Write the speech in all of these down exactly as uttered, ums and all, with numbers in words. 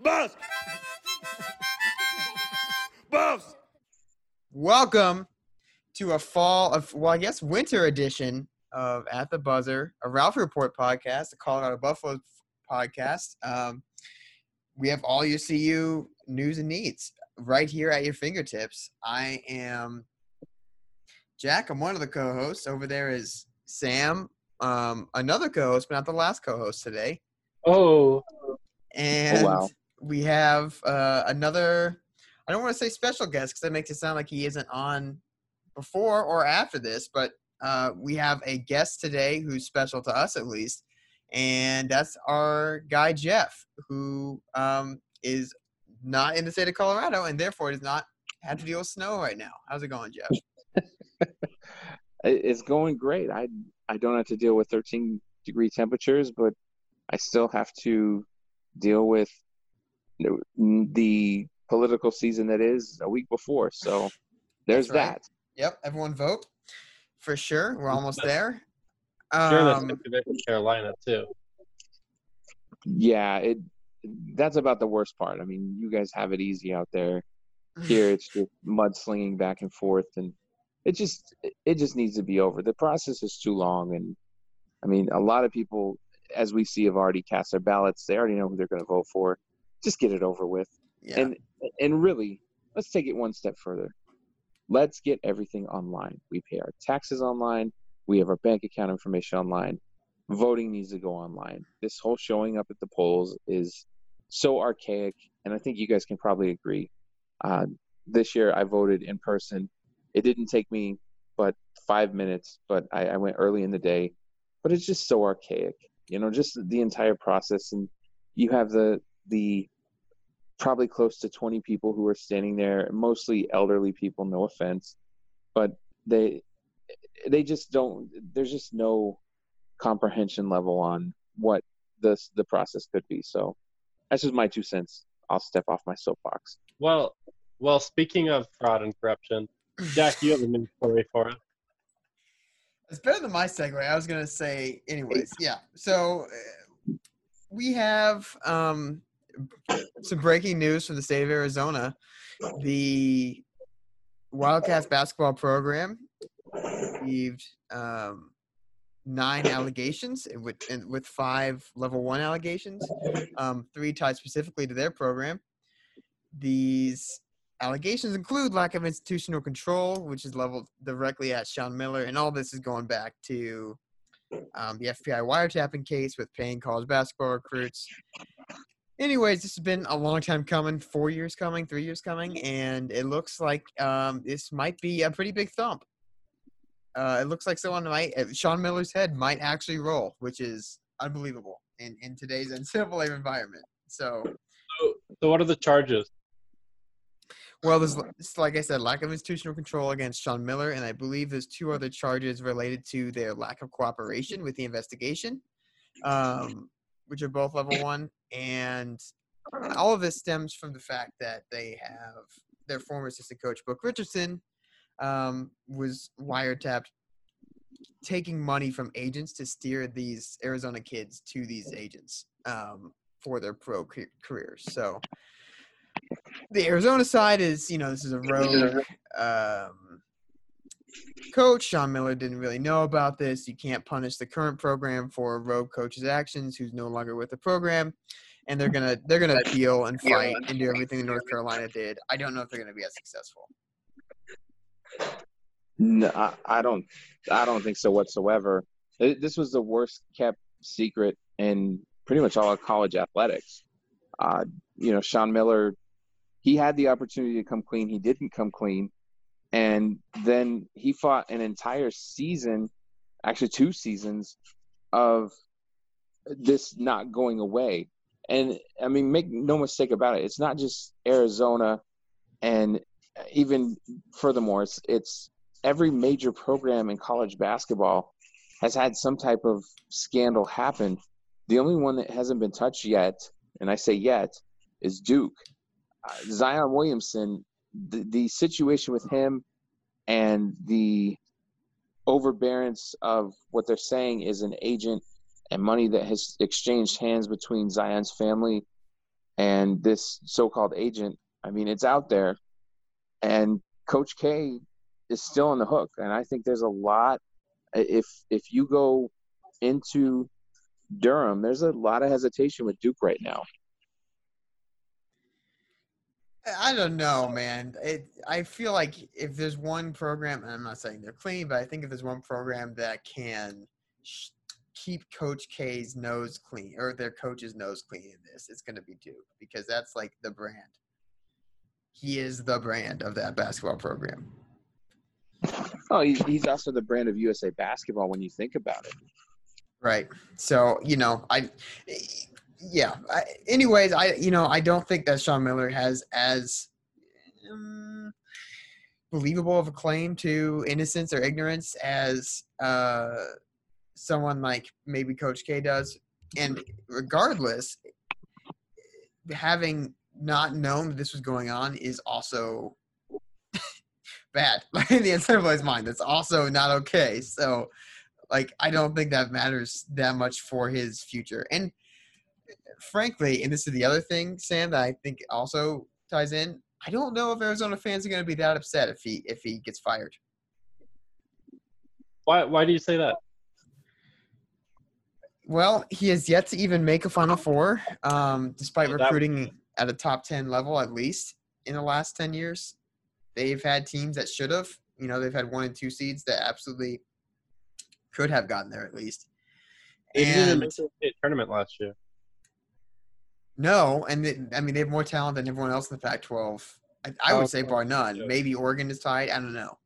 Boss. Boss. Welcome to a fall of, well, I guess winter edition of At the Buzzer, a Ralph Report podcast, a Colorado Buffalo podcast. Um, we have all your C U news and needs right here at your fingertips. I am Jack. I'm one of the co-hosts. Over there is Sam, um, another co-host, but not the last co-host today. Oh. And oh, wow. We have uh, another, I don't want to say special guest because that makes it sound like he isn't on before or after this, but uh, we have a guest today who's special to us at least, and that's our guy Jeff, who um, is not in the state of Colorado and therefore does not have to deal with snow right now. How's it going, Jeff? It's going great. I I don't have to deal with thirteen degree temperatures, but I still have to deal with the political season that is a week before. So there's right. that. Yep. Everyone vote for sure. We're almost there. Um, sure. That's in Carolina too. Yeah. It, that's about the worst part. I mean, you guys have it easy out there. Here it's just mudslinging back and forth, and it just, it just needs to be over. The process is too long. And I mean, a lot of people, as we see, have already cast their ballots. They already know who they're going to vote for. Just get it over with. Yeah. And and really, let's take it one step further. Let's get everything online. We pay our taxes online. We have our bank account information online. Voting needs to go online. This whole showing up at the polls is so archaic, and I think you guys can probably agree. Uh, this year, I voted in person. It didn't take me but five minutes, but I, I went early in the day. But it's just so archaic. You know, just the entire process, and you have the the probably close to twenty people who are standing there, mostly elderly people, no offense, but they they just don't, there's just no comprehension level on what this the process could be. So that's just my two cents. I'll step off my soapbox. Well, well, speaking of fraud and corruption, Jack, you have a new story for us. It's better than my segue. I was going to say, anyways, yeah. So uh, we have um, some breaking news from the state of Arizona. The Wildcats basketball program received um, nine allegations with, and with five level one allegations, um, three tied specifically to their program. These allegations include lack of institutional control, which is leveled directly at Sean Miller, and all this is going back to um, the F B I wiretapping case with paying college basketball recruits. Anyways, this has been a long time coming, four years coming, three years coming, and it looks like um, this might be a pretty big thump. Uh, it looks like someone might, uh, Sean Miller's head might actually roll, which is unbelievable in, in today's N C double A environment. So, so, so what are the charges? Well, there's, like I said, lack of institutional control against Sean Miller, and I believe there's two other charges related to their lack of cooperation with the investigation, um, which are both level one. And all of this stems from the fact that they have their former assistant coach, Book Richardson, um, was wiretapped, taking money from agents to steer these Arizona kids to these agents um, for their pro careers. So the Arizona side is, you know, this is a rogue um, coach. Sean Miller didn't really know about this. You can't punish the current program for a rogue coach's actions who's no longer with the program. And they're gonna they're gonna appeal and fight and do everything that North Carolina did. I don't know if they're gonna be as successful. No, I, I don't. I don't think so whatsoever. It, this was the worst kept secret in pretty much all of college athletics. Uh, you know, Sean Miller, he had the opportunity to come clean. He didn't come clean, and then he fought an entire season, actually two seasons, of this not going away. And, I mean, make no mistake about it, it's not just Arizona, and even furthermore, it's, it's every major program in college basketball has had some type of scandal happen. The only one that hasn't been touched yet, and I say yet, is Duke. Uh, Zion Williamson, the, the situation with him and the overbearance of what they're saying is an agent and money that has exchanged hands between Zion's family and this so-called agent. I mean, it's out there. And Coach K is still on the hook. And I think there's a lot – if if you go into Durham, there's a lot of hesitation with Duke right now. I don't know, man. It, I feel like if there's one program – and I'm not saying they're clean, but I think if there's one program that can sh- – keep Coach K's nose clean, or their coach's nose clean in this, it's going to be Duke, because that's like the brand. He is the brand of that basketball program. Oh, he's also the brand of U S A basketball when you think about it. Right. So, you know, I, yeah. I, anyways, I, you know, I don't think that Sean Miller has as um, believable of a claim to innocence or ignorance as, uh, someone like maybe Coach K does. And regardless, having not known that this was going on is also bad. Like, in the NCAA's mind, that's also not okay. So, like, I don't think that matters that much for his future. And frankly, and this is the other thing, Sam, that I think also ties in, I don't know if Arizona fans are going to be that upset if he if he gets fired. Why? Why do you say that? Well, he has yet to even make a Final Four, um, despite recruiting at a top ten level at least in the last ten years. They've had teams that should have. You know, they've had one and two seeds that absolutely could have gotten there at least. They didn't even make the state tournament last year. No, and they, I mean, they have more talent than everyone else in the Pac twelve. I, I would oh, say bar none. Sure. Maybe Oregon is tied. I don't know.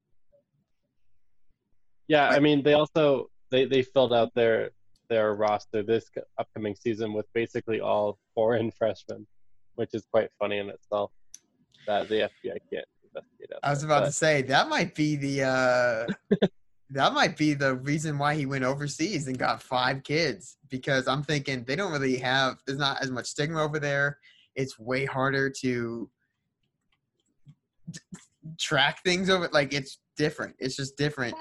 Yeah, but, I mean, they also they, – they filled out their – their roster this upcoming season with basically all foreign freshmen, which is quite funny in itself that the F B I can't investigate. I was about but. to say that might be the uh, that might be the reason why he went overseas and got five kids, because I'm thinking they don't really have – there's not as much stigma over there. It's way harder to d- track things over. Like, it's different. It's just different.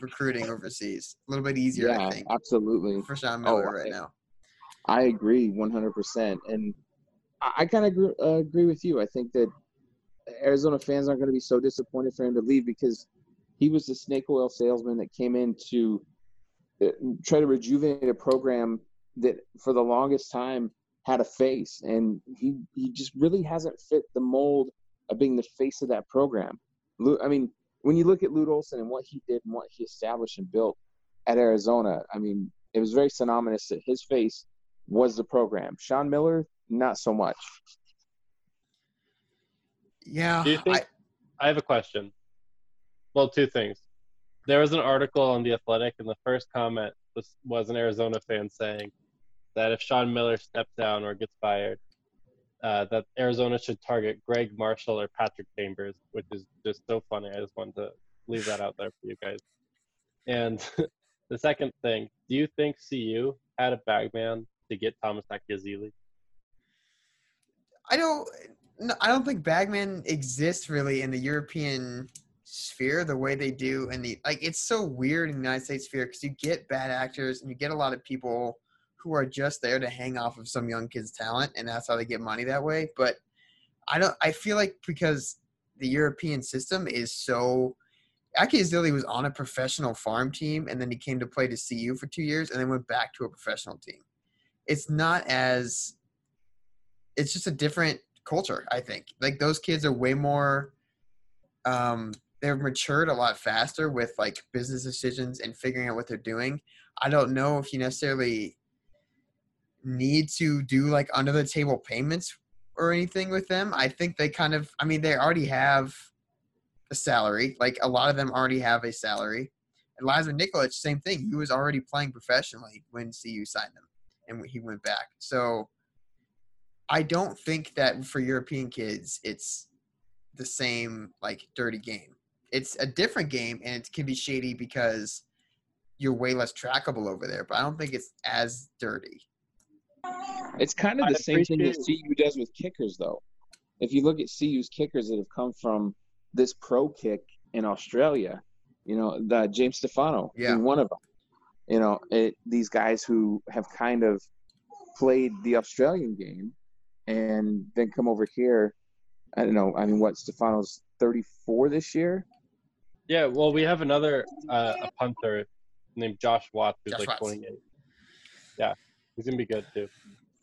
Recruiting overseas a little bit easier, yeah, I think. Absolutely, for Sean Miller oh, right I, now. I agree one hundred percent, and I, I kind of agree, uh, agree with you. I think that Arizona fans aren't going to be so disappointed for him to leave, because he was the snake oil salesman that came in to uh, try to rejuvenate a program that for the longest time had a face, and he he just really hasn't fit the mold of being the face of that program. I mean, when you look at Lute Olson and what he did and what he established and built at Arizona, I mean, it was very synonymous that his face was the program. Sean Miller, not so much. Yeah. Do you think, I, I have a question. Well, two things. There was an article on The Athletic, and the first comment was, was an Arizona fan saying that if Sean Miller steps down or gets fired, Uh, that Arizona should target Greg Marshall or Patrick Chambers, which is just so funny. I just wanted to leave that out there for you guys. And the second thing, do you think C U had a bagman to get Thomas Akazili? I don't. No, I don't think bagman exists really in the European sphere the way they do in the like. It's so weird in the United States sphere, because you get bad actors and you get a lot of people who are just there to hang off of some young kid's talent, and that's how they get money that way. But I don't – I feel like because the European system is so – I can't tell he was on a professional farm team, and then he came to play to C U for two years, and then went back to a professional team. It's not as – it's just a different culture, I think. Like, those kids are way more um, – they've matured a lot faster with, like, business decisions and figuring out what they're doing. I don't know if you necessarily need to do, like, under-the-table payments or anything with them. I think they kind of – I mean, they already have – a salary. Like, a lot of them already have a salary. And Lazar Nikolic, same thing. He was already playing professionally when C U signed him, and he went back. So I don't think that for European kids, it's the same, like, dirty game. It's a different game, and it can be shady because you're way less trackable over there, but I don't think it's as dirty. It's kind of the same thing that C U does with kickers, though. If you look at C U's kickers that have come from this pro kick in Australia, you know, the James Stefano, yeah, one of them, you know, it, these guys who have kind of played the Australian game and then come over here. I don't know. I mean, what, Stefano's thirty-four this year? Yeah. Well, we have another, uh, a punter named Josh Watts, who's Josh like Watts. twenty-eight. Yeah. He's going to be good too.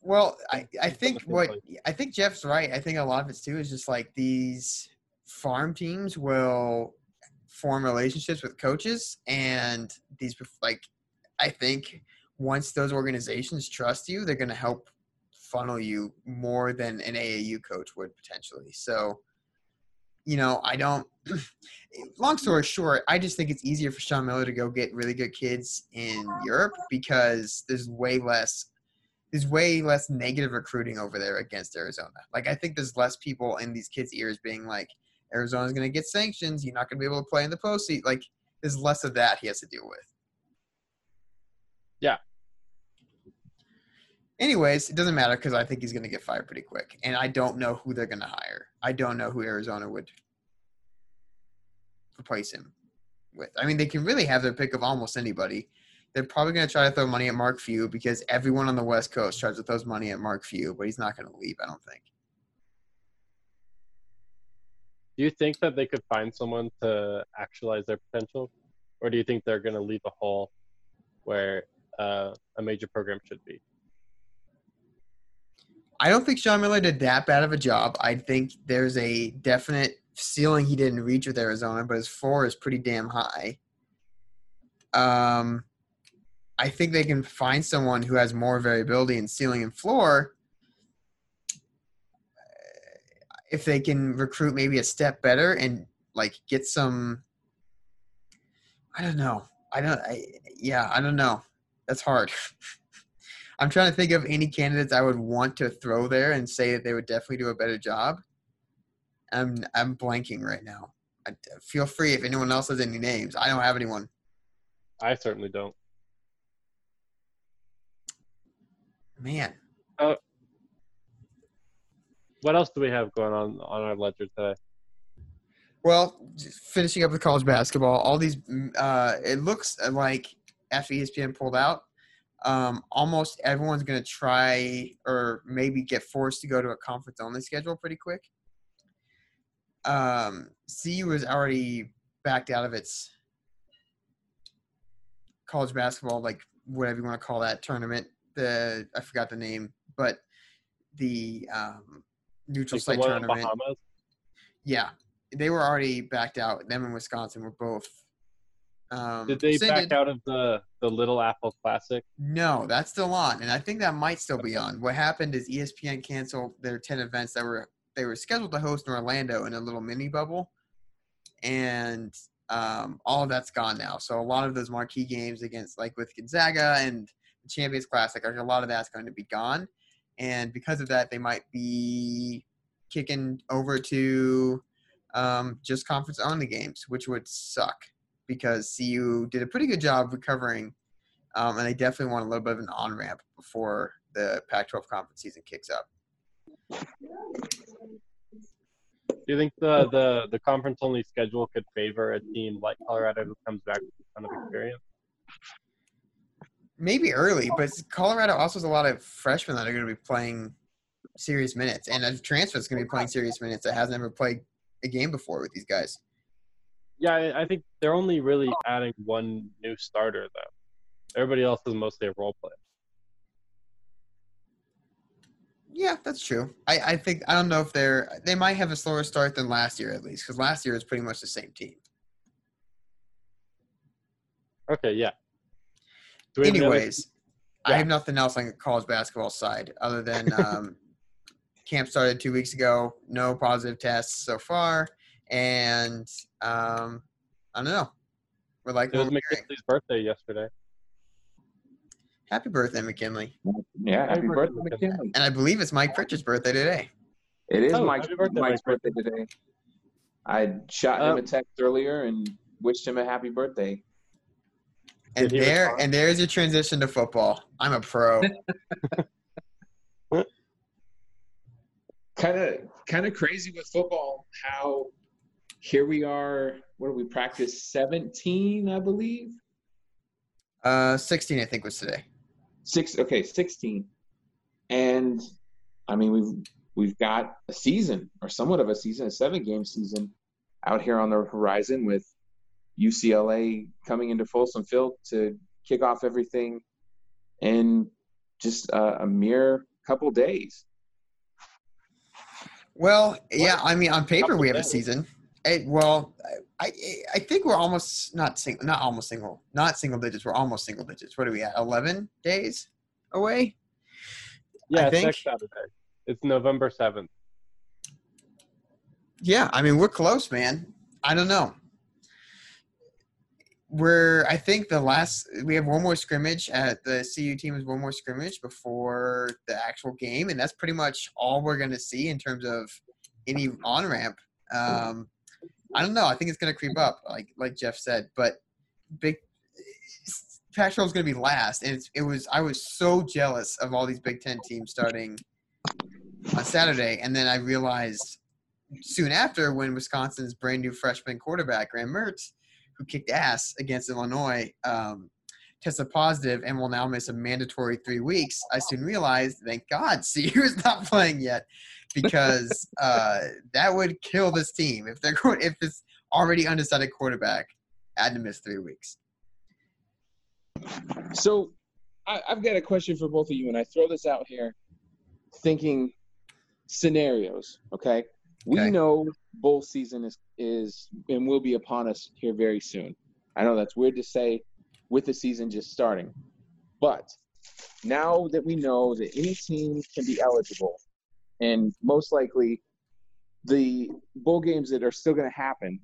Well, I, I think what, I think Jeff's right. I think a lot of it too is just like these farm teams will form relationships with coaches, and these, like, I think once those organizations trust you, they're going to help funnel you more than an A A U coach would potentially. So, you know, I don't – long story short, I just think it's easier for Sean Miller to go get really good kids in Europe because there's way less – there's way less negative recruiting over there against Arizona. Like, I think there's less people in these kids' ears being like, Arizona's going to get sanctions. You're not going to be able to play in the postseason. Like, there's less of that he has to deal with. Yeah. Anyways, it doesn't matter because I think he's going to get fired pretty quick. And I don't know who they're going to hire. I don't know who Arizona would replace him with. I mean, they can really have their pick of almost anybody. They're probably going to try to throw money at Mark Few because everyone on the West Coast tries to throw money at Mark Few, but he's not going to leave, I don't think. Do you think that they could find someone to actualize their potential? Or do you think they're going to leave a hole where uh, a major program should be? I don't think Sean Miller did that bad of a job. I think there's a definite ceiling he didn't reach with Arizona, but his floor is pretty damn high. Um... I think they can find someone who has more variability in ceiling and floor. If they can recruit maybe a step better and like get some, I don't know. I don't, I, yeah, I don't know. That's hard. I'm trying to think of any candidates I would want to throw there and say that they would definitely do a better job. I'm, I'm blanking right now. I, feel free if anyone else has any names. I don't have anyone. I certainly don't. Man. Uh, what else do we have going on on our ledger today? Well, just finishing up with college basketball, all these uh, – it looks like after E S P N pulled out, um, almost everyone's going to try or maybe get forced to go to a conference-only schedule pretty quick. Um, C U was already backed out of its college basketball, like whatever you want to call that, tournament. The I forgot the name, but the um, neutral site tournament. Yeah, they were already backed out. Them and Wisconsin were both. Um, Did they back out of the the Little Apple Classic? No, that's still on, and I think that might still be on. What happened is E S P N canceled their ten events that were they were scheduled to host in Orlando in a little mini bubble, and um, all of that's gone now. So a lot of those marquee games against like with Gonzaga and Champions Classic, a lot of that's going to be gone, and because of that they might be kicking over to um just conference only games, which would suck because C U did a pretty good job recovering, um and they definitely want a little bit of an on-ramp before the Pac twelve conference season kicks up. Do you think the the the conference only schedule could favor a team like Colorado who comes back with a ton of experience? Maybe early, but Colorado also has a lot of freshmen that are going to be playing serious minutes. And a transfer is going to be playing serious minutes that hasn't ever played a game before with these guys. Yeah, I think they're only really adding one new starter, though. Everybody else is mostly a role player. Yeah, that's true. I, I think – I don't know if they're – they might have a slower start than last year at least, because last year was pretty much the same team. Okay, yeah. Anyways, yeah. I have nothing else on the college basketball side other than um, camp started two weeks ago, no positive tests so far, and um, I don't know. We're like, it was McKinley's birthday yesterday. Happy birthday, McKinley. Yeah, happy, happy birthday, birthday McKinley. McKinley. And I believe it's Mike Pritchard's birthday today. It is oh, Mike, birthday, Mike's Mike. birthday today. I shot um, him a text earlier and wished him a happy birthday. And there, and there's your transition to football. I'm a pro. Kind of, kind of crazy with football. How here we are. What do we practice? seventeen, I believe. Uh, sixteen, I think was today. Six. Okay, sixteen. And I mean, we've we've got a season, or somewhat of a season, a seven-game season out here on the horizon with U C L A coming into Folsom Field to kick off everything in just uh, a mere couple days. Well, yeah, I mean, on paper we have a season. It, well, I I think we're almost not single, not almost single, not single digits. We're almost single digits. What are we at? eleven days away? Yeah, I think. It's next Saturday. It's November seventh. Yeah, I mean, we're close, man. I don't know. We're, I think the last, we have one more scrimmage at the C U team is one more scrimmage before the actual game. And that's pretty much all we're going to see in terms of any on-ramp. Um, I don't know. I think it's going to creep up like, like Jeff said, but big Pac twelve is going to be last. And it's, it was, I was so jealous of all these Big Ten teams starting on Saturday. And then I realized soon after when Wisconsin's brand new freshman quarterback, Graham Mertz, who kicked ass against Illinois, um, tested positive and will now miss a mandatory three weeks. I soon realized, thank God, C U is not playing yet, because uh, that would kill this team if they're going, if this already undecided quarterback had to miss three weeks. So, I, I've got a question for both of you, and I throw this out here, thinking scenarios. Okay, we okay. know. Bowl season is, is and will be upon us here very soon. I know that's weird to say with the season just starting. But now that we know that any team can be eligible, and most likely the bowl games that are still going to happen,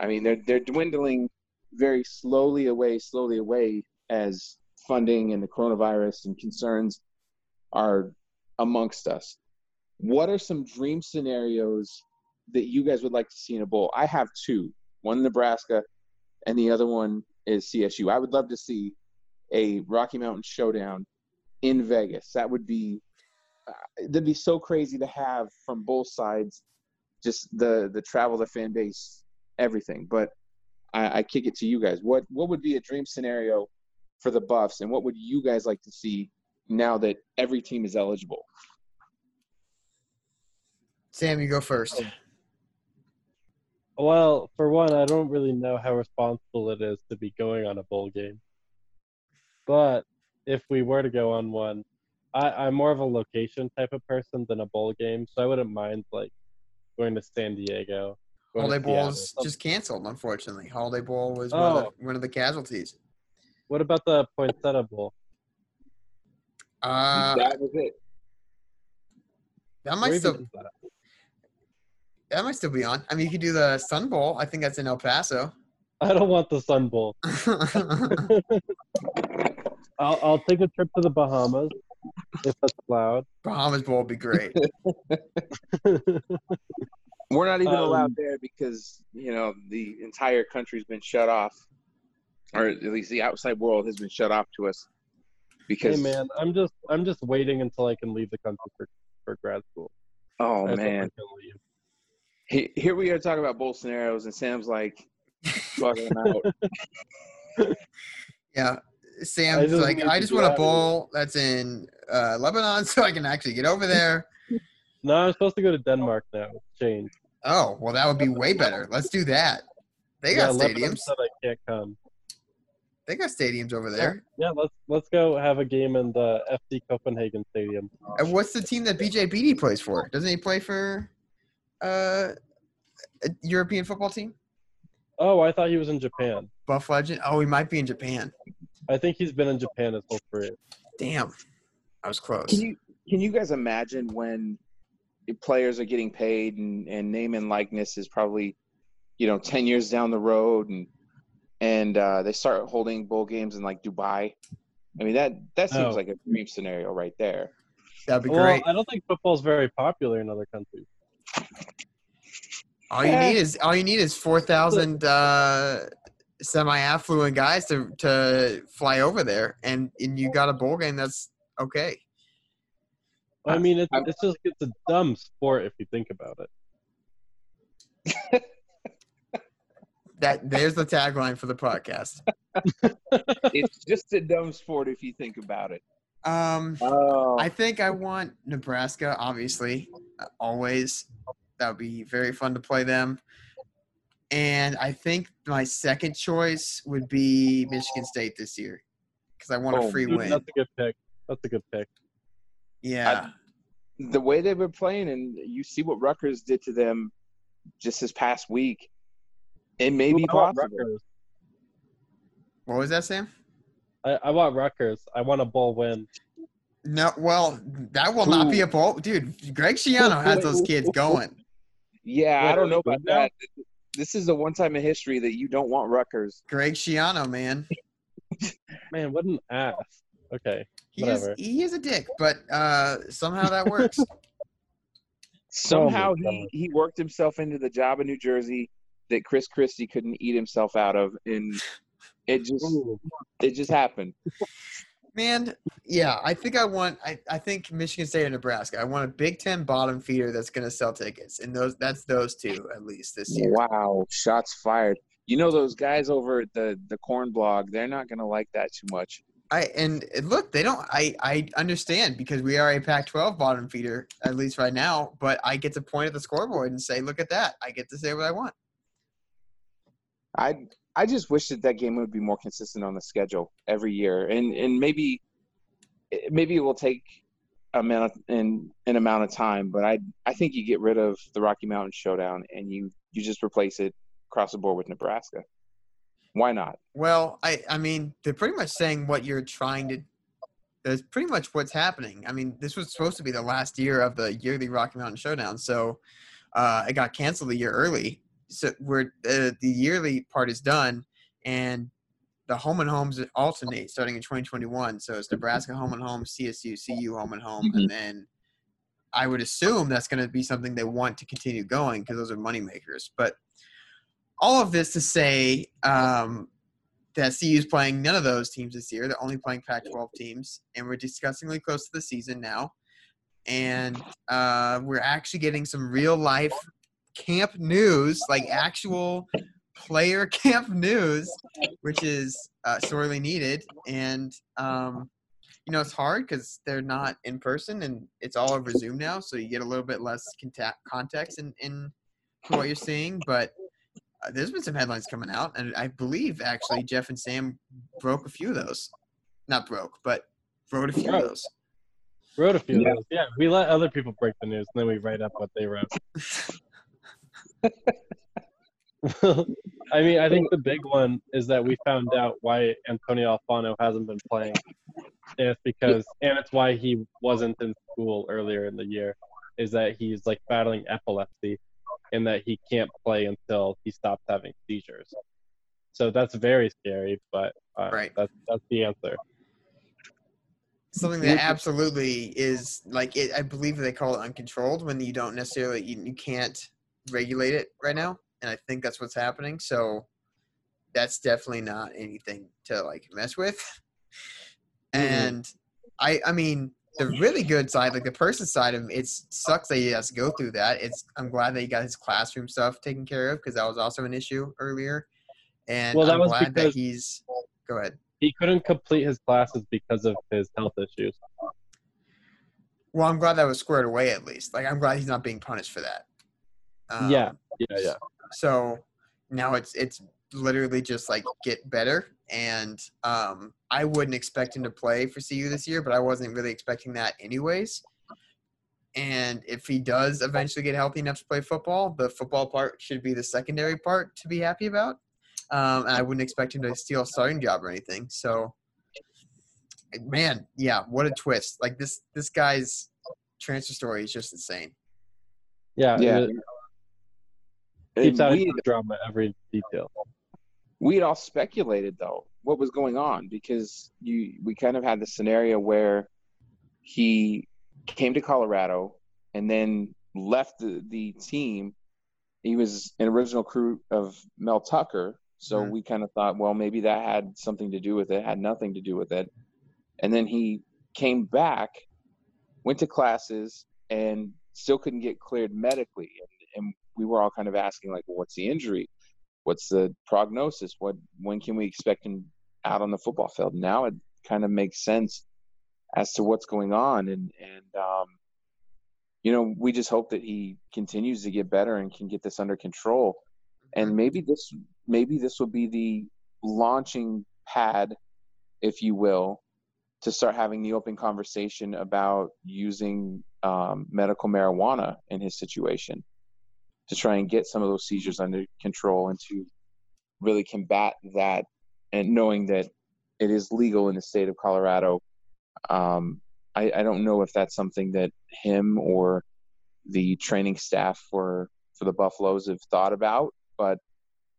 I mean, they're, they're dwindling very slowly away, slowly away as funding and the coronavirus and concerns are amongst us. What are some dream scenarios that you guys would like to see in a bowl? I have two, one Nebraska and the other one is C S U. I would love to see a Rocky Mountain Showdown in Vegas. That would be, uh, that'd be so crazy to have from both sides, just the, the travel, the fan base, everything. But I, I kick it to you guys. What, what would be a dream scenario for the Buffs, and what would you guys like to see now that every team is eligible? Sam, you go first. Well, for one, I don't really know how responsible it is to be going on a bowl game. But if we were to go on one, I, I'm more of a location type of person than a bowl game, so I wouldn't mind like going to San Diego. Holiday Bowl's just canceled, unfortunately. Holiday Bowl was oh. one, of the, one of the casualties. What about the Poinsettia Bowl? Uh, that was it. That might still. That might still be on. I mean, you could do the Sun Bowl. I think that's in El Paso. I don't want the Sun Bowl. I'll, I'll take a trip to the Bahamas if that's allowed. Bahamas Bowl would be great. We're not even um, allowed there because, you know, the entire country's been shut off, or at least the outside world has been shut off to us. Because hey, man, I'm just I'm just waiting until I can leave the country for, for grad school. Oh, that's man. Here we are talking about bowl scenarios, and Sam's like, fucking out. Yeah, Sam's I like, I just want a bowl that's in uh, Lebanon so I can actually get over there. No, I'm supposed to go to Denmark now. Change. Oh, well, that would be way better. Let's do that. They got yeah, stadiums. Said I can't come. They got stadiums over there. Yeah, let's let's go have a game in the F C Copenhagen Stadium. And what's the team that B J Beattie plays for? Doesn't he play for uh, a European football team? Oh, I thought he was in Japan. Buff Legend? Oh, he might be in Japan. I think he's been in Japan his whole career. Damn. I was close. Can you can you guys imagine when players are getting paid and, and name and likeness is probably, you know, ten years down the road and and uh, they start holding bowl games in, like, Dubai. I mean, that, that seems oh. like a dream scenario right there. That'd be well, great. I don't think football's very popular in other countries. All you need is all you need is four thousand uh, semi-affluent guys to, to fly over there, and, and you got a bowl game that's okay. I mean, it's, it's just it's a dumb sport if you think about it. That there's the tagline for the podcast. It's just a dumb sport if you think about it. Um, oh. I think I want Nebraska, obviously, always. That would be very fun to play them. And I think my second choice would be Michigan State this year because I want oh, a free dude, win. That's a good pick. That's a good pick. Yeah. I, the way they've been playing, and you see what Rutgers did to them just this past week. It may be possible. What was that, Sam? I, I want Rutgers. I want a bowl win. No, well, that will Ooh. not be a bowl. Dude, Greg Schiano has those kids going. Yeah, I don't know about that. This is the one time in history that you don't want Rutgers. Greg Schiano, man. Man, what an ass. Okay, he whatever. Is, he is a dick, but uh, somehow that works. Somehow he, he worked himself into the job in New Jersey that Chris Christie couldn't eat himself out of, and it just it just happened. Man, yeah, I think I want I, – I think Michigan State and Nebraska. I want a Big Ten bottom feeder that's going to sell tickets, and those that's those two at least this year. Wow, shots fired. You know those guys over at the, the Corn Blog, they're not going to like that too much. I and look, they don't. I, I understand because we are a Pac twelve bottom feeder, at least right now, but I get to point at the scoreboard and say, look at that. I get to say what I want. I I just wish that that game would be more consistent on the schedule every year, and and maybe maybe it will take a amount an an amount of time, but I I think you get rid of the Rocky Mountain Showdown and you you just replace it across the board with Nebraska. Why not? Well, I I mean they're pretty much saying what you're trying to. That's pretty much what's happening. I mean, this was supposed to be the last year of the yearly Rocky Mountain Showdown, so uh, it got canceled a year early. So we're uh, the yearly part is done, and the home and homes alternate starting in twenty twenty-one. So it's Nebraska home and home, C S U, C U home and home, mm-hmm. and then I would assume that's going to be something they want to continue going because those are money makers. But all of this to say um, that C U is playing none of those teams this year. They're only playing Pac twelve teams, and we're disgustingly close to the season now, and uh, we're actually getting some real life. Camp news, like actual player camp news, which is uh, sorely needed. And, um, you know, it's hard because they're not in person and it's all over Zoom now. So you get a little bit less contact context in, in what you're seeing. But uh, there's been some headlines coming out. And I believe, actually, Jeff and Sam broke a few of those. Not broke, but wrote a few of those. Wrote a few yeah. of those. Yeah, we let other people break the news and then we write up what they wrote. Well, I mean, I think the big one is that we found out why Antonio Alfano hasn't been playing. And it's because, and it's why he wasn't in school earlier in the year, is that he's like battling epilepsy and that he can't play until he stops having seizures. So that's very scary, but uh, right. that's, that's the answer. Something that absolutely is like, it, I believe they call it uncontrolled when you don't necessarily, you, you can't regulate it right now, and I think that's what's happening. So that's definitely not anything to like mess with. And mm-hmm. I, I mean, the really good side, like the person side of him, it sucks that he has to go through that. It's I'm glad that he got his classroom stuff taken care of because that was also an issue earlier. And well, that I'm was glad that he's. Go ahead. He couldn't complete his classes because of his health issues. Well, I'm glad that was squared away at least. Like I'm glad he's not being punished for that. Um, yeah, yeah, yeah. So, Now it's it's literally just like get better. And um, I wouldn't expect him to play for C U this year, but I wasn't really expecting that anyways. And if he does eventually get healthy enough to play football, the football part should be the secondary part to be happy about. Um, and I wouldn't expect him to steal a starting job or anything. So, man, yeah, what a twist. Like, this this guy's transfer story is just insane. Yeah. yeah. It, it keeps out the drama, every detail. We had all speculated, though, what was going on, because you we kind of had the scenario where he came to Colorado and then left the, the team. He was an original crew of Mel Tucker, so mm-hmm. we kind of thought, well, maybe that had something to do with it, had nothing to do with it. And then he came back, went to classes, and still couldn't get cleared medically. And, and we were all kind of asking, like, well, what's the injury? What's the prognosis? What, when can we expect him out on the football field? Now it kind of makes sense as to what's going on. And, and um, you know, we just hope that he continues to get better and can get this under control. And maybe this, maybe this will be the launching pad, if you will, to start having the open conversation about using um, medical marijuana in his situation to try and get some of those seizures under control and to really combat that, and knowing that it is legal in the state of Colorado. Um, I, I don't know if that's something that him or the training staff for, for the Buffaloes have thought about, but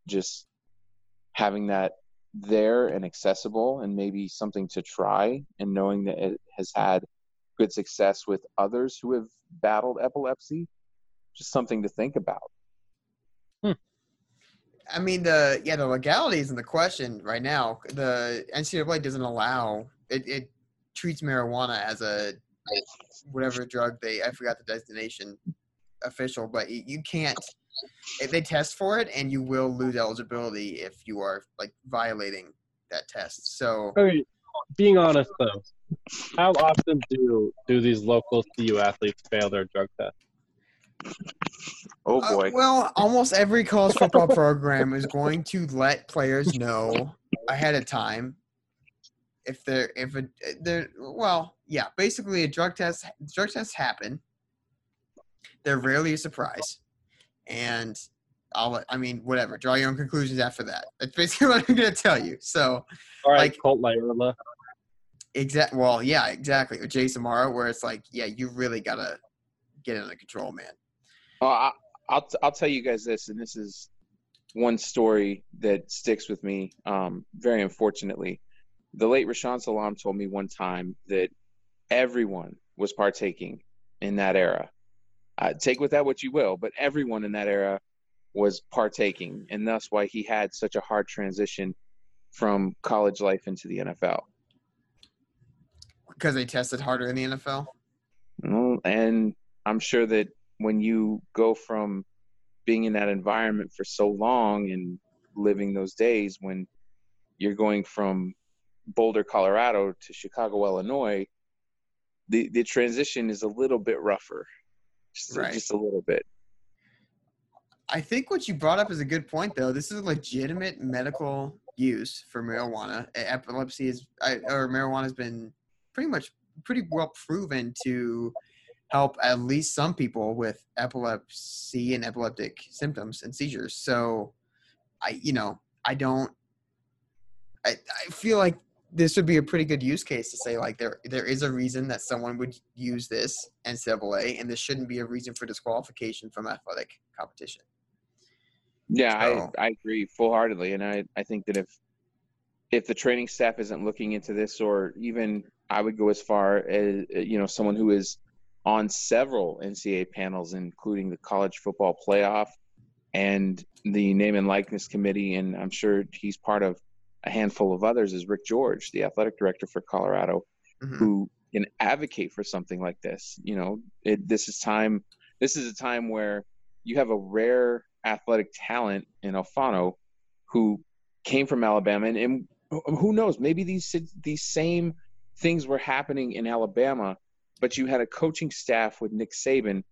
just having that there and accessible and maybe something to try, and knowing that it has had good success with others who have battled epilepsy, just something to think about. Hmm. I mean, the yeah, the legality isn't the question right now. The N C double A doesn't allow it, it treats marijuana as a whatever drug they I forgot the designation official, but you can't. If they test for it, and you will lose eligibility if you are like violating that test. So, okay, being honest though, how often do do these local C U athletes fail their drug test? Oh boy! Uh, well, almost every college football program is going to let players know ahead of time if they're if a they're well, yeah. Basically, a drug test drug tests happen. They're rarely a surprise. And I'll, I mean, whatever, draw your own conclusions after that. That's basically what I'm going to tell you. So, all right, like, Colt Laiola. Exact. Well, yeah, exactly. Or Jay Samara, where it's like, yeah, you really got to get it under control, man. Uh, I, I'll, t- I'll tell you guys this, and this is one story that sticks with me, um, very unfortunately. The late Rashaan Salam told me one time that everyone was partaking in that era. Uh, take with that what you will, but everyone in that era was partaking, and that's why he had such a hard transition from college life into the N F L. Because they tested harder in the N F L? Well, and I'm sure that when you go from being in that environment for so long and living those days, when you're going from Boulder, Colorado to Chicago, Illinois, the, the transition is a little bit rougher. Just, right. just a little bit. I think what you brought up is a good point, though. This is a legitimate medical use for marijuana. Epilepsy is, or marijuana has been pretty much pretty well proven to help at least some people with epilepsy and epileptic symptoms and seizures. So, I, you know, I don't. I, I feel like this would be a pretty good use case to say, like, there there is a reason that someone would use this N C double A, and this shouldn't be a reason for disqualification from athletic competition. Yeah, so. I, I agree full-heartedly, and I, I think that if if the training staff isn't looking into this, or even I would go as far as, you know, someone who is on several N C double A panels, including the College Football Playoff and the Name and Likeness Committee, and I'm sure he's part of a handful of others, is Rick George, the athletic director for Colorado, mm-hmm. who can advocate for something like this. You know, it, this is time. This is a time where you have a rare athletic talent in Alfano who came from Alabama, and, and who knows, maybe these these same things were happening in Alabama, but you had a coaching staff with Nick Saban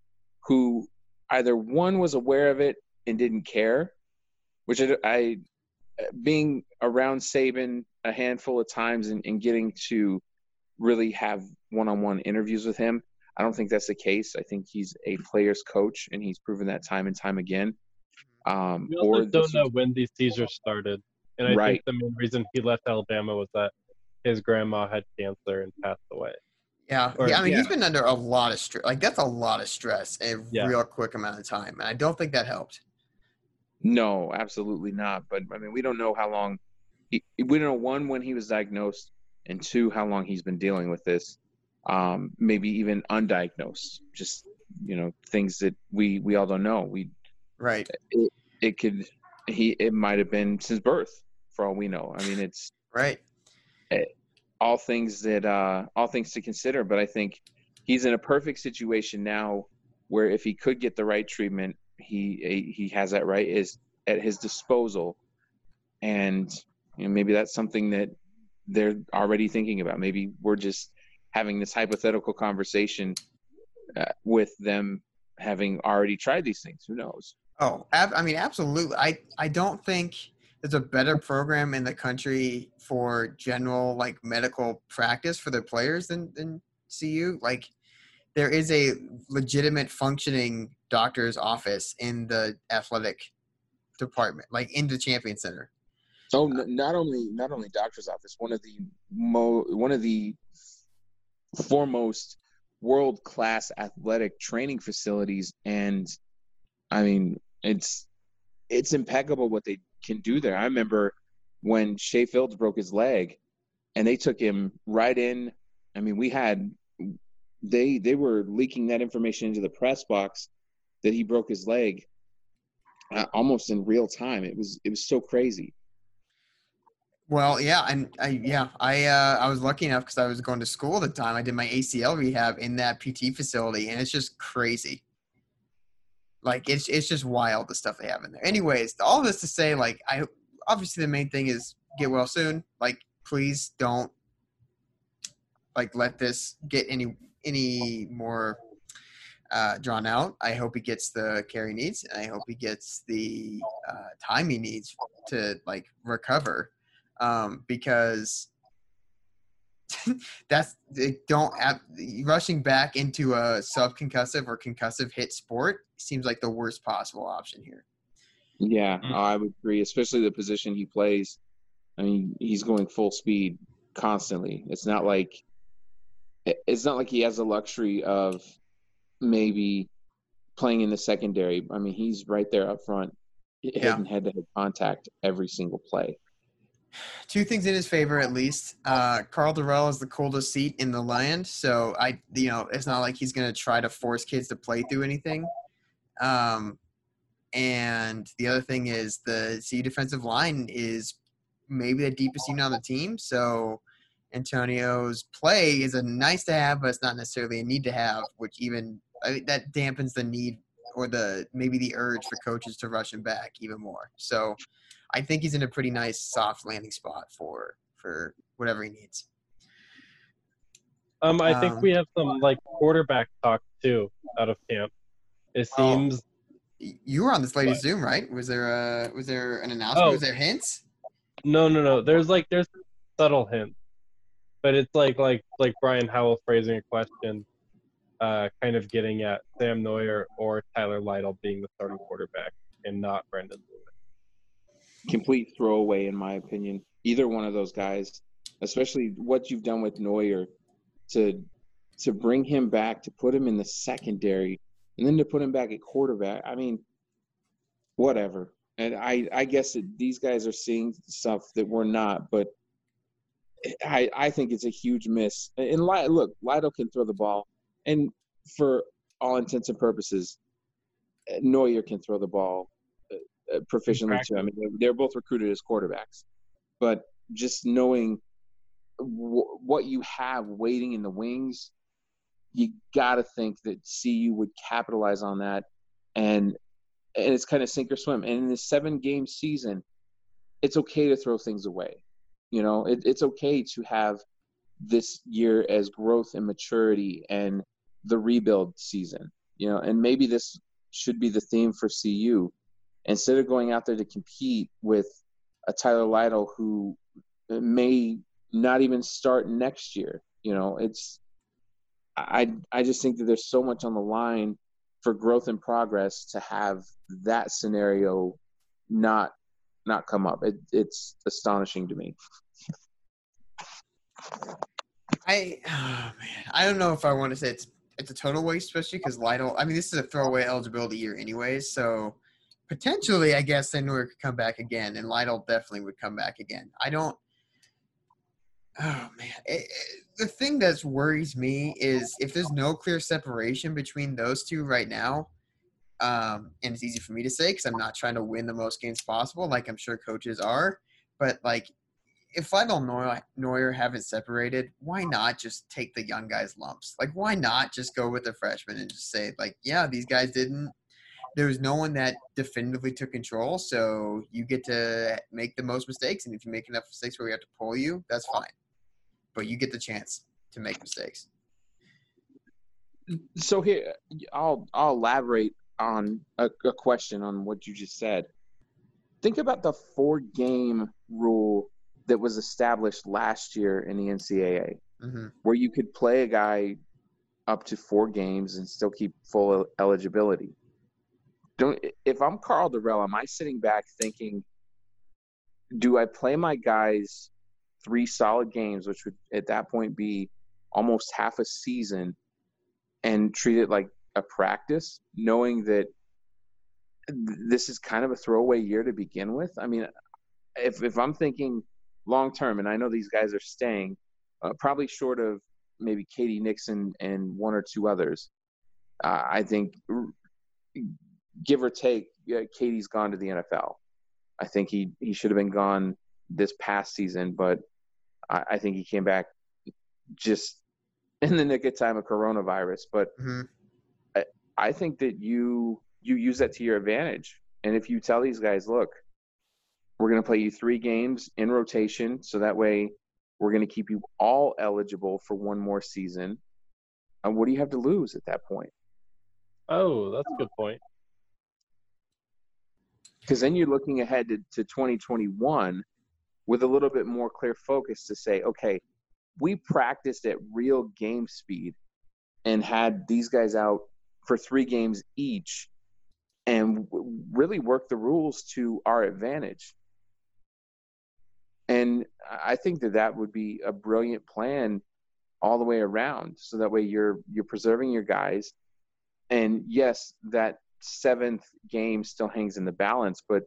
who either one was aware of it and didn't care, which I, I being around Saban a handful of times and, and getting to really have one-on-one interviews with him, I don't think that's the case. I think he's a player's coach, and he's proven that time and time again. Um, we also or don't know when these seizures started, and I right. think the main reason he left Alabama was that his grandma had cancer and passed away. Yeah, or, yeah I mean, yeah. he's been under a lot of stress. Like, that's a lot of stress in a yeah. real quick amount of time, and I don't think that helped. No, absolutely not. But, I mean, we don't know how long he, – we don't know, one, when he was diagnosed, and two, how long he's been dealing with this. Um, maybe even undiagnosed, just, you know, things that we, we all don't know. We, right. It, it could, he, it might've been since birth for all we know. I mean, it's right. It, all things that, uh, all things to consider, but I think he's in a perfect situation now where if he could get the right treatment, he, he has that right is at his disposal. And you know, maybe that's something that they're already thinking about. Maybe we're just having this hypothetical conversation uh, with them having already tried these things. Who knows? Oh, ab- I mean, absolutely. I, I don't think there's a better program in the country for general, like, medical practice for their players than, than C U. Like, there is a legitimate functioning doctor's office in the athletic department, like in the Champion Center. So uh, not only, not only doctor's office, one of the mo one of the, foremost world-class athletic training facilities, and I mean it's it's impeccable what they can do there. I remember when Shea Fields broke his leg and they took him right in. I mean, we had they they were leaking that information into the press box that he broke his leg uh, almost in real time. It was it was so crazy. Well, yeah, and I yeah, I uh, I was lucky enough because I was going to school at the time. I did my A C L rehab in that P T facility, and it's just crazy. Like it's it's just wild the stuff they have in there. Anyways, all this to say, like I obviously the main thing is get well soon. Like please don't like let this get any any more uh, drawn out. I hope he gets the care he needs, and I hope he gets the uh, time he needs to like recover. Um, because that's they don't have, rushing back into a subconcussive or concussive hit sport seems like the worst possible option here. Yeah, mm-hmm. I would agree, especially the position he plays. I mean, he's going full speed constantly. It's not like it's not like he has the luxury of maybe playing in the secondary. I mean, he's right there up front, hitting head-to-head contact every single play. Two things in his favor, at least. Uh, Carl Dorrell is the coldest seat in the land, so I, you know, it's not like he's going to try to force kids to play through anything. Um, and the other thing is the C U defensive line is maybe the deepest unit on the team, so Antonio's play is a nice to have, but it's not necessarily a need to have, which even I mean, that dampens the need or the maybe the urge for coaches to rush him back even more. So I think he's in a pretty nice soft landing spot for for whatever he needs. Um, I um, think we have some like quarterback talk too out of camp. It seems oh, you were on this latest Zoom, right? Was there a was there an announcement? Oh, was there hints? No, no, no. There's like there's subtle hints, but it's like like like Brian Howell phrasing a question, uh, kind of getting at Sam Noyer or Tyler Lytle being the starting quarterback and not Brendan Lewis. Complete throwaway, in my opinion. Either one of those guys, especially what you've done with Noyer, to to bring him back, to put him in the secondary, and then to put him back at quarterback. I mean, whatever. And I, I guess that these guys are seeing stuff that we're not, but I I think it's a huge miss. And Lytle, look, Lytle can throw the ball, and for all intents and purposes, Noyer can throw the ball proficiently too. I mean, they're both recruited as quarterbacks, but just knowing w- what you have waiting in the wings, you got to think that C U would capitalize on that, and and it's kind of sink or swim. And in this seven game season, it's okay to throw things away. You know, it, it's okay to have this year as growth and maturity and the rebuild season. You know, and maybe this should be the theme for C U. instead of going out there to compete with a Tyler Lytle who may not even start next year. You know, it's, I, I just think that there's so much on the line for growth and progress to have that scenario not, not come up. It, it's astonishing to me. I, oh man, I don't know if I want to say it's, it's a total waste, especially because Lytle, I mean, this is a throwaway eligibility year anyway. So potentially, I guess, Senor could come back again, and Lytle definitely would come back again. I don't, oh man. It, it, the thing that worries me is if there's no clear separation between those two right now, um, and it's easy for me to say because I'm not trying to win the most games possible, like I'm sure coaches are, but like, if Lytle and Neuer haven't separated, why not just take the young guys' lumps? Like, why not just go with the freshmen and just say, like, yeah, these guys didn't. There was no one that definitively took control, so you get to make the most mistakes, and if you make enough mistakes where we have to pull you, that's fine. But you get the chance to make mistakes. So here, I'll, I'll elaborate on a, a question on what you just said. Think about the four-game rule that was established last year in the N C double A, mm-hmm. where you could play a guy up to four games and still keep full eligibility. Don't, if I'm Carl Dorrell, am I sitting back thinking, do I play my guys three solid games, which would at that point be almost half a season, and treat it like a practice, knowing that this is kind of a throwaway year to begin with? I mean, if if I'm thinking – long term, and I know these guys are staying, uh, probably short of maybe Katie Nixon and one or two others. Uh, I think, give or take, uh, Katie's gone to the N F L. I think he, he should have been gone this past season, but I, I think he came back just in the nick of time of coronavirus. But mm-hmm. I, I think that you you use that to your advantage. And if you tell these guys, look, we're going to play you three games in rotation, so that way we're going to keep you all eligible for one more season. And what do you have to lose at that point? Oh, that's a good point. Because then you're looking ahead to, to twenty twenty-one with a little bit more clear focus to say, okay, we practiced at real game speed and had these guys out for three games each and really worked the rules to our advantage. And I think that that would be a brilliant plan all the way around. So that way you're you're preserving your guys. And yes, that seventh game still hangs in the balance, but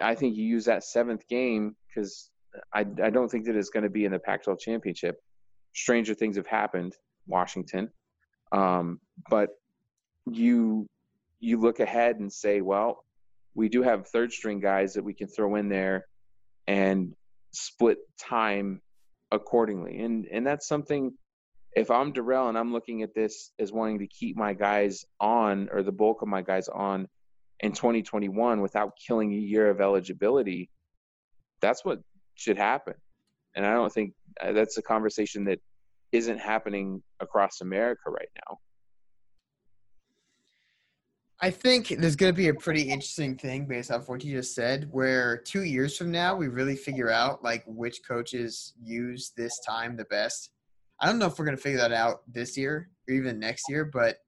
I think you use that seventh game because I, I don't think that it's going to be in the Pac twelve championship. Stranger things have happened, Washington. Um, but you you look ahead and say, well, we do have third string guys that we can throw in there and split time accordingly. And and that's something, if I'm Dorrell and I'm looking at this as wanting to keep my guys on, or the bulk of my guys on in twenty twenty-one without killing a year of eligibility, that's what should happen. And I don't think uh, that's a conversation that isn't happening across America right now. I think there's going to be a pretty interesting thing based off what you just said, where two years from now, we really figure out like which coaches use this time the best. I don't know if we're going to figure that out this year or even next year, but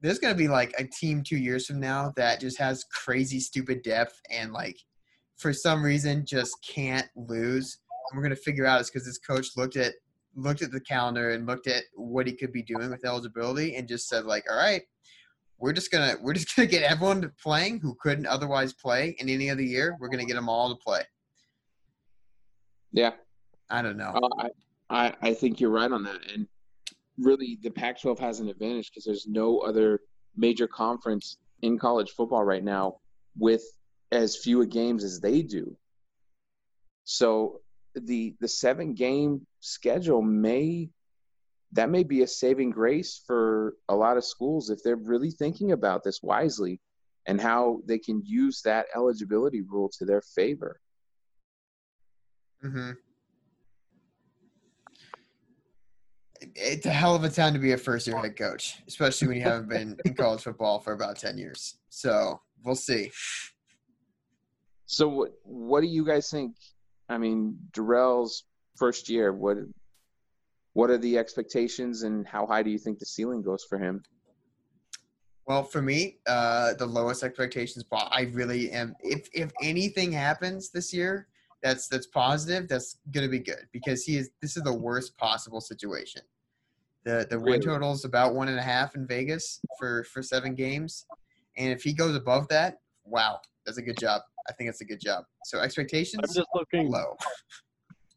there's going to be like a team two years from now that just has crazy, stupid depth and like for some reason just can't lose. And we're going to figure out it's because this coach looked at, looked at the calendar and looked at what he could be doing with eligibility and just said like, all right, We're just gonna we're just gonna get everyone playing who couldn't otherwise play in any other year. We're gonna get them all to play. Yeah, I don't know. Uh, I, I I think you're right on that, and really the Pac twelve has an advantage because there's no other major conference in college football right now with as few games as they do. So the the seven game schedule may. That may be a saving grace for a lot of schools if they're really thinking about this wisely and how they can use that eligibility rule to their favor. Mm-hmm. It's a hell of a time to be a first-year head coach, especially when you haven't been in college football for about ten years. So we'll see. So what, what do you guys think? I mean, Dorrell's first year, what what are the expectations and how high do you think the ceiling goes for him? Well, for me, uh, the lowest expectations, I really am. If if anything happens this year, that's that's positive, that's going to be good, because he is. This is the worst possible situation. The the win total is about one and a half in Vegas for, for seven games. And if he goes above that, wow, that's a good job. I think that's a good job. So expectations, I'm just looking low.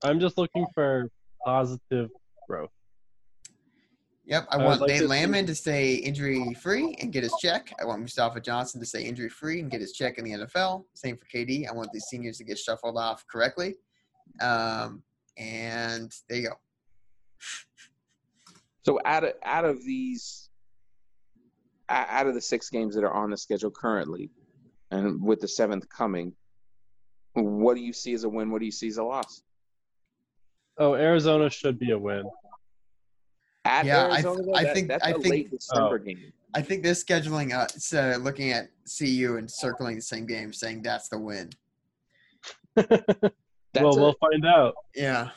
I'm just looking for positive growth. Yep, I, I want like Nate Landman to stay injury-free and get his check. I want Mustafa Johnson to stay injury-free and get his check in the N F L. Same for K D. I want these seniors to get shuffled off correctly. Um, and there you go. So out of out of these, out of the six games that are on the schedule currently, and with the seventh coming, what do you see as a win? What do you see as a loss? Oh, Arizona should be a win. At yeah, Arizona, I, th- I that, think that's I a think late December oh. game. I think they're scheduling uh, so looking at C U and circling the same game, saying that's the win. that's well, a, we'll find out. Yeah.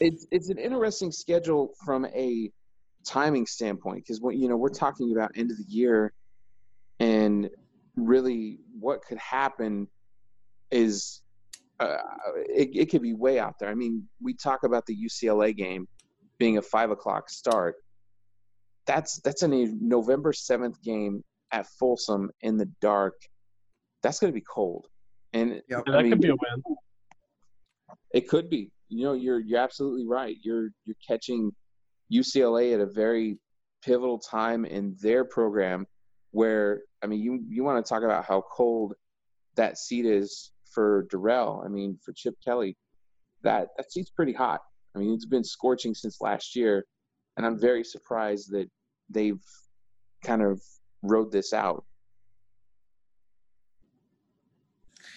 It's it's an interesting schedule from a timing standpoint, because what you know we're talking about end of the year, and really what could happen is uh, it it could be way out there. I mean, we talk about the U C L A game being a five o'clock start. That's that's a November seventh game at Folsom in the dark. That's going to be cold, and yeah, that mean, could be a win. It could be. You know, you're you're absolutely right. You're you're catching U C L A at a very pivotal time in their program, where I mean, you you want to talk about how cold that seat is for Dorrell. I mean, for Chip Kelly, that that seat's pretty hot. I mean, it's been scorching since last year, and I'm very surprised that they've kind of rode this out.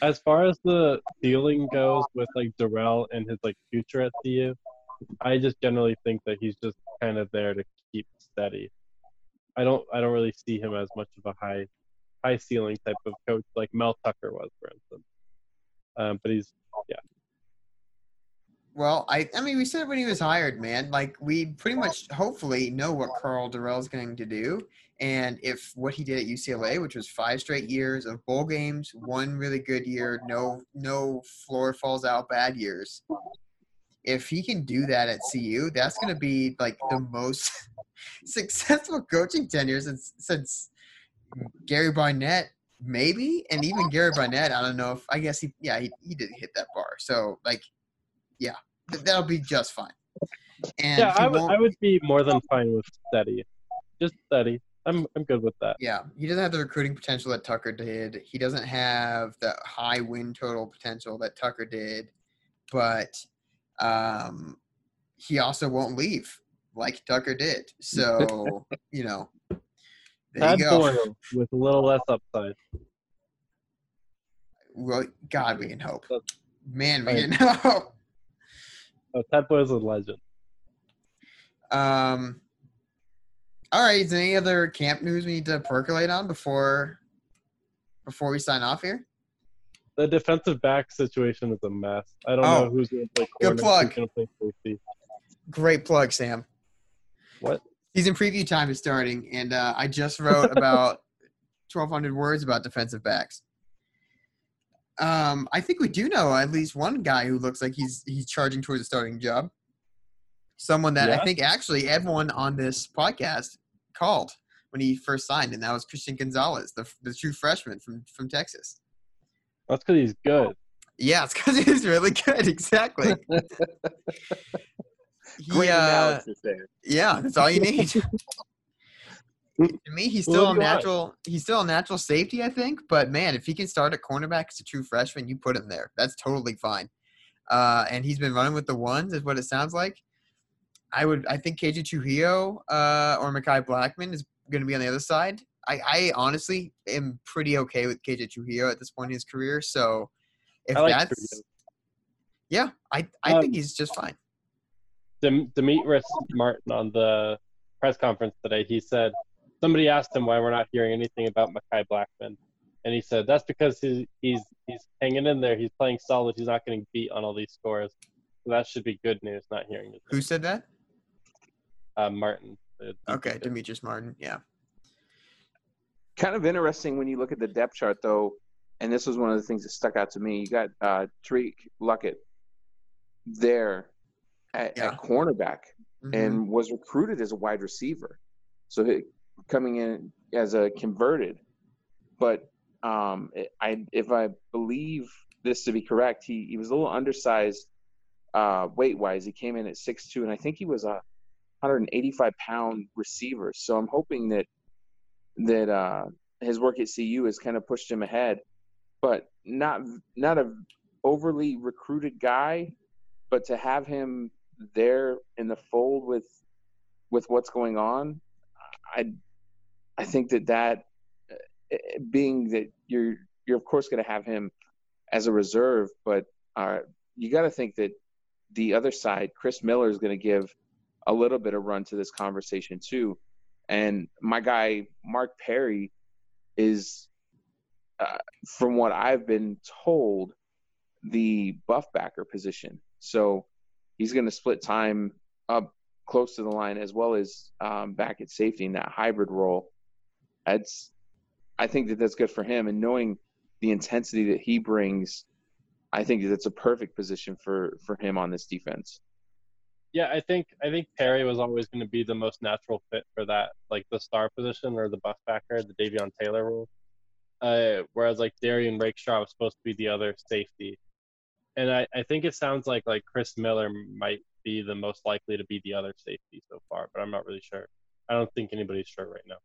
As far as the ceiling goes with, like, Dorrell and his, like, future at C U, I just generally think that he's just kind of there to keep steady. I don't I don't really see him as much of a high high ceiling type of coach like Mel Tucker was, for instance. Um, but he's, yeah. Well, I I mean, we said when he was hired, man, like, we pretty much hopefully know what Carl Dorrell is going to do. And if what he did at U C L A, which was five straight years of bowl games, one really good year, no no floor falls out bad years. If he can do that at C U, that's going to be like the most successful coaching tenure since since Gary Barnett, maybe, and even Gary Barnett. I don't know if I guess he yeah he he didn't hit that bar. So like yeah, that'll be just fine. And yeah, I would I would be more than fine with steady, just steady. I'm I'm good with that. Yeah, he doesn't have the recruiting potential that Tucker did. He doesn't have the high win total potential that Tucker did, but um, he also won't leave like Tucker did. So you know, there you go. With a little less upside. Well, God, we can hope. Man, we can hope. Oh, Ted Boyle's a legend. Um. All right, is there any other camp news we need to percolate on before before we sign off here? The defensive back situation is a mess. I don't oh, know who's going to play corner. Good plug. Who's going to play safety. Great plug, Sam. What? Season preview time is starting, and uh, I just wrote about twelve hundred words about defensive backs. Um, I think we do know at least one guy who looks like he's he's charging towards a starting job. Someone that yeah. I think actually everyone on this podcast called when he first signed, and that was Christian Gonzalez, the the true freshman from, from Texas. That's because he's good. Yeah, it's because he's really good. Exactly. Great uh, analysis there. Yeah, that's all you need. To me, he's still a natural. He's still a natural safety, I think. But man, if he can start at cornerback as a true freshman, you put him there. That's totally fine. Uh, and he's been running with the ones, is what it sounds like. I would. I think K J Trujillo uh, or Mekhi Blackman is going to be on the other side. I, I honestly am pretty okay with K J Trujillo at this point in his career. So if like that's, Trujillo. yeah, I I um, think he's just fine. Dem- Demetris Martin on the press conference today, he said. Somebody asked him why we're not hearing anything about Mekhi Blackman. And he said that's because he's he's he's hanging in there. He's playing solid. He's not getting beat on all these scores. So that should be good news. Not hearing it. Who said that? Uh, Martin. Okay, Demetrius Martin. Yeah. Kind of interesting when you look at the depth chart, though, and this was one of the things that stuck out to me. You got uh, Tariq Luckett there at, yeah. at cornerback, mm-hmm. and was recruited as a wide receiver, so he, coming in as a converted, but. Um, I if I believe this to be correct, he, he was a little undersized uh, weight-wise. He came in at six foot two, and I think he was a one hundred eighty-five pound receiver. So I'm hoping that that uh, his work at C U has kind of pushed him ahead. But not not a overly recruited guy, but to have him there in the fold with with what's going on, I I think that that. Being that you're you're of course going to have him as a reserve, but uh, you got to think that the other side, Chris Miller, is going to give a little bit of run to this conversation too. And my guy Mark Perry is, uh, from what I've been told, the buffbacker position. So he's going to split time up close to the line as well as um, back at safety in that hybrid role. That's I think that that's good for him, and knowing the intensity that he brings, I think that's a perfect position for, for him on this defense. Yeah, I think I think Perry was always going to be the most natural fit for that, like the star position or the buffbacker, the Davion Taylor role. Uh, whereas like Darian Rakeshaw was supposed to be the other safety, and I, I think it sounds like like Chris Miller might be the most likely to be the other safety so far, but I'm not really sure. I don't think anybody's sure right now.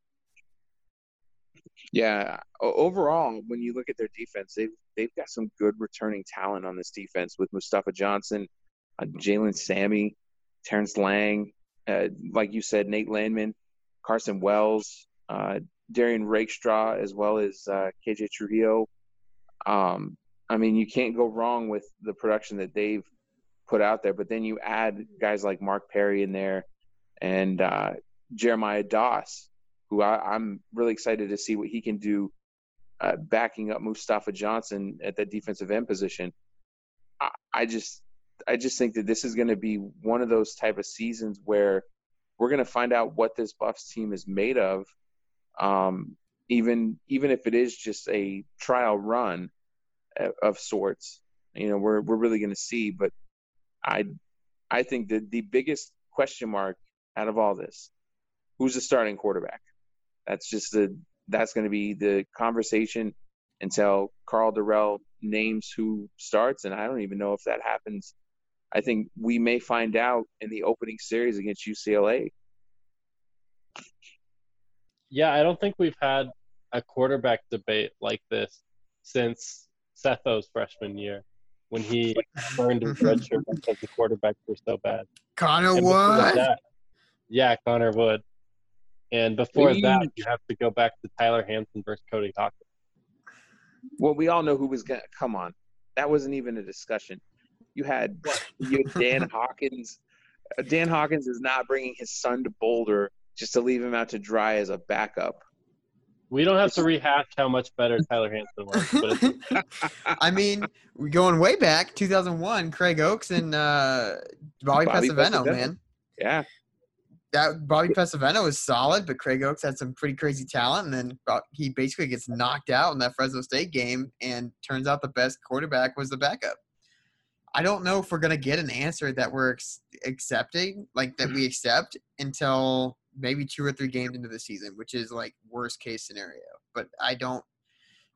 Yeah, overall, when you look at their defense, they've, they've got some good returning talent on this defense with Mustafa Johnson, uh, Jalen Sammy, Terrence Lang, uh, like you said, Nate Landman, Carson Wells, uh, Darian Rakestraw, as well as uh, K J Trujillo. Um, I mean, you can't go wrong with the production that they've put out there, but then you add guys like Mark Perry in there and uh, Jeremiah Doss. Who I, I'm really excited to see what he can do uh, backing up Mustafa Johnson at that defensive end position. I, I just I just think that this is going to be one of those type of seasons where we're going to find out what this Buffs team is made of, um, even even if it is just a trial run of sorts. You know, we're we're really going to see. But I I think that the biggest question mark out of all this, who's the starting quarterback? That's just the that's going to be the conversation until Carl Dorrell names who starts, and I don't even know if that happens. I think we may find out in the opening series against U C L A. Yeah, I don't think we've had a quarterback debate like this since Setho's freshman year when he burned his red shirt because the quarterbacks were so bad. Connor Wood. Yeah, Connor Wood. And before we, that, you have to go back to Tyler Hansen versus Cody Hawkins. Well, we all know who was going to – come on. That wasn't even a discussion. You had you had Dan Hawkins. Dan Hawkins is not bringing his son to Boulder just to leave him out to dry as a backup. We don't have to rehash how much better Tyler Hansen was. But I mean, we're going way back, two thousand one, Craig Oaks and uh, Bobby, Bobby Pesavento, man. Yeah. That Bobby Pesavento was solid, but Craig Oaks had some pretty crazy talent, and then he basically gets knocked out in that Fresno State game, and turns out the best quarterback was the backup. I don't know if we're going to get an answer that we're ex- accepting, like that we accept, until maybe two or three games into the season, which is like worst case scenario. But I don't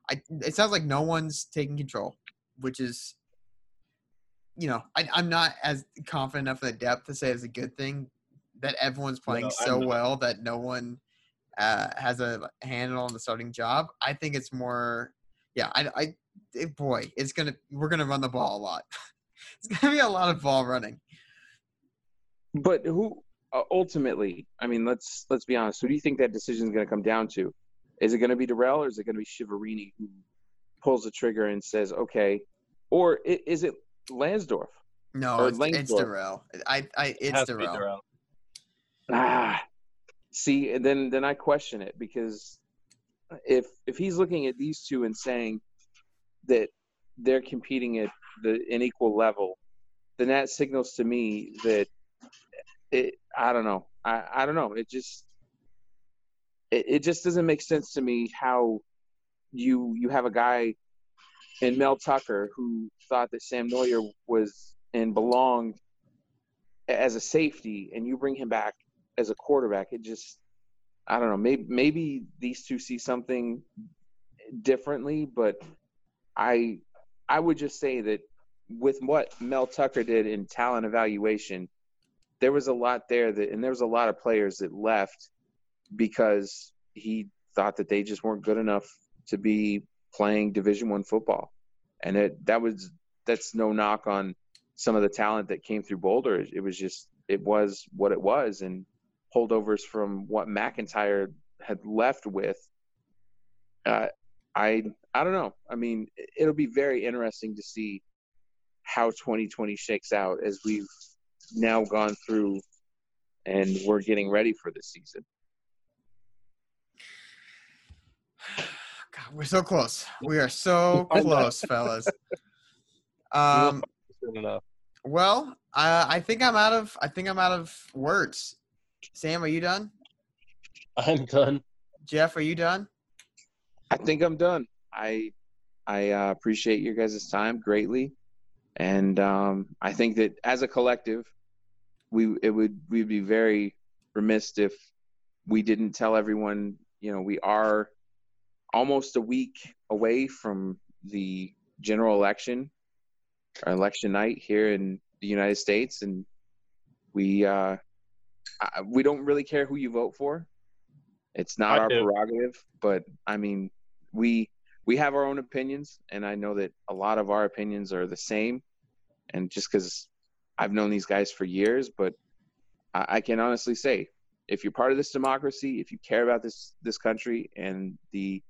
I, – it sounds like no one's taking control, which is – you know, I, I'm not as confident enough in the depth to say it's a good thing. That everyone's playing no, so well that no one uh, has a handle on the starting job. I think it's more, yeah. I, I it, boy, it's gonna we're gonna run the ball a lot. It's gonna be a lot of ball running. But who uh, ultimately? I mean, let's let's be honest. Who do you think that decision is gonna come down to? Is it gonna be Dorrell, or is it gonna be Shiverini who pulls the trigger and says, "Okay," or is it Lansdorf? No, it's, it's Dorrell. I, I, it's it Dorrell. Dorrell. Ah, see, and then, then I question it because if if he's looking at these two and saying that they're competing at the an equal level, then that signals to me that it, I don't know. I, I don't know. It just it, it just doesn't make sense to me how you you have a guy in Mel Tucker who thought that Sam Noyer was and belonged as a safety, and you bring him back as a quarterback. It just I don't know. Maybe maybe these two see something differently, but I I would just say that with what Mel Tucker did in talent evaluation, there was a lot there that, and there was a lot of players that left because he thought that they just weren't good enough to be playing Division I football. And it, that was, that's no knock on some of the talent that came through Boulder. It was just, it was what it was. And holdovers from what McIntyre had left with, uh, I, I don't know. I mean, it'll be very interesting to see how twenty twenty shakes out as we've now gone through and we're getting ready for this season. God, we're so close. We are so close, fellas. Um, well, I, I think I'm out of, I think I'm out of words. Sam, are you done? I'm done. Jeff, are you done? I think I'm done. I, I uh, appreciate your guys' time greatly. And um, I think that as a collective, we it would we'd be very remiss if we didn't tell everyone, you know, we are almost a week away from the general election, our election night here in the United States, and we uh, we don't really care who you vote for. It's not I our do. prerogative, but I mean, we we have our own opinions, and I know that a lot of our opinions are the same. And just because I've known these guys for years, but I, I can honestly say, if you're part of this democracy, if you care about this this country and the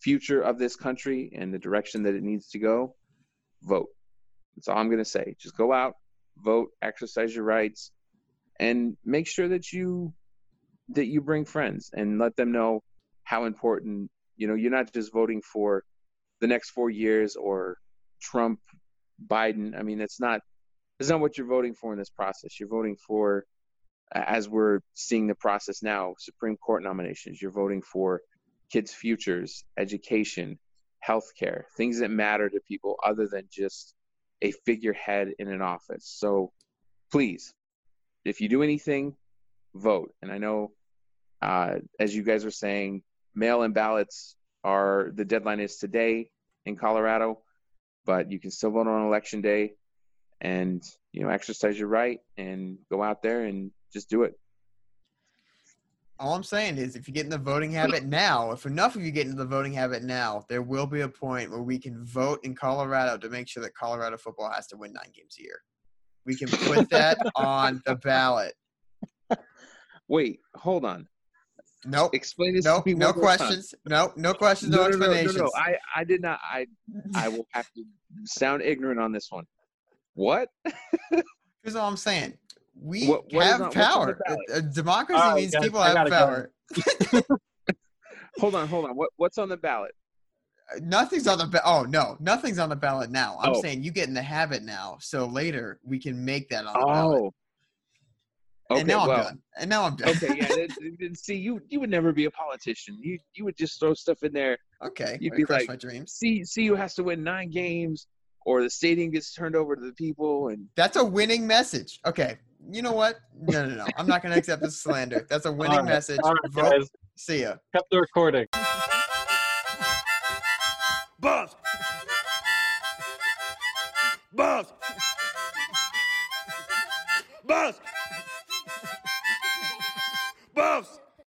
future of this country and the direction that it needs to go, vote. That's all I'm going to say. Just go out, vote, exercise your rights, and make sure that you that you bring friends and let them know how important, you know, you're not just voting for the next four years or Trump, Biden. I mean, it's not, it's not what you're voting for in this process. You're voting for, as we're seeing the process now, Supreme Court nominations. You're voting for kids' futures, education, healthcare, things that matter to people other than just a figurehead in an office. So please, if you do anything, vote. And I know, uh, as you guys are saying, mail-in ballots are, the deadline is today in Colorado, but you can still vote on election day and, you know, exercise your right and go out there and just do it. All I'm saying is if you get in the voting habit now, if enough of you get into the voting habit now, there will be a point where we can vote in Colorado to make sure that Colorado football has to win nine games a year. We can put that on the ballot. Wait, hold on. Nope. Explain this nope. to me. No questions. Nope. No questions. No, no, no explanations. No, no, no. I, I did not. I I will have to sound ignorant on this one. What? Here's all I'm saying. We what, what have on, power. A, a democracy oh, means yeah, people have power. hold on. Hold on. What What's on the ballot? Uh, nothing's on the ba- – oh, no. Nothing's on the ballot now. I'm oh. saying you get in the habit now, so later we can make that on the oh. ballot. Okay, and now I'm well, done. And now I'm done. Okay, yeah. It, it, see, you you would never be a politician. You you would just throw stuff in there. Okay. You'd be like, my dreams. C, CU has to win nine games or the stadium gets turned over to the people. And that's a winning message. Okay. You know what? No, no, no. I'm not going to accept this slander. That's a winning All right. message. All right, Vote. Guys. See ya. Cut the recording. Buzz. Buzz. Buzz. Buzz.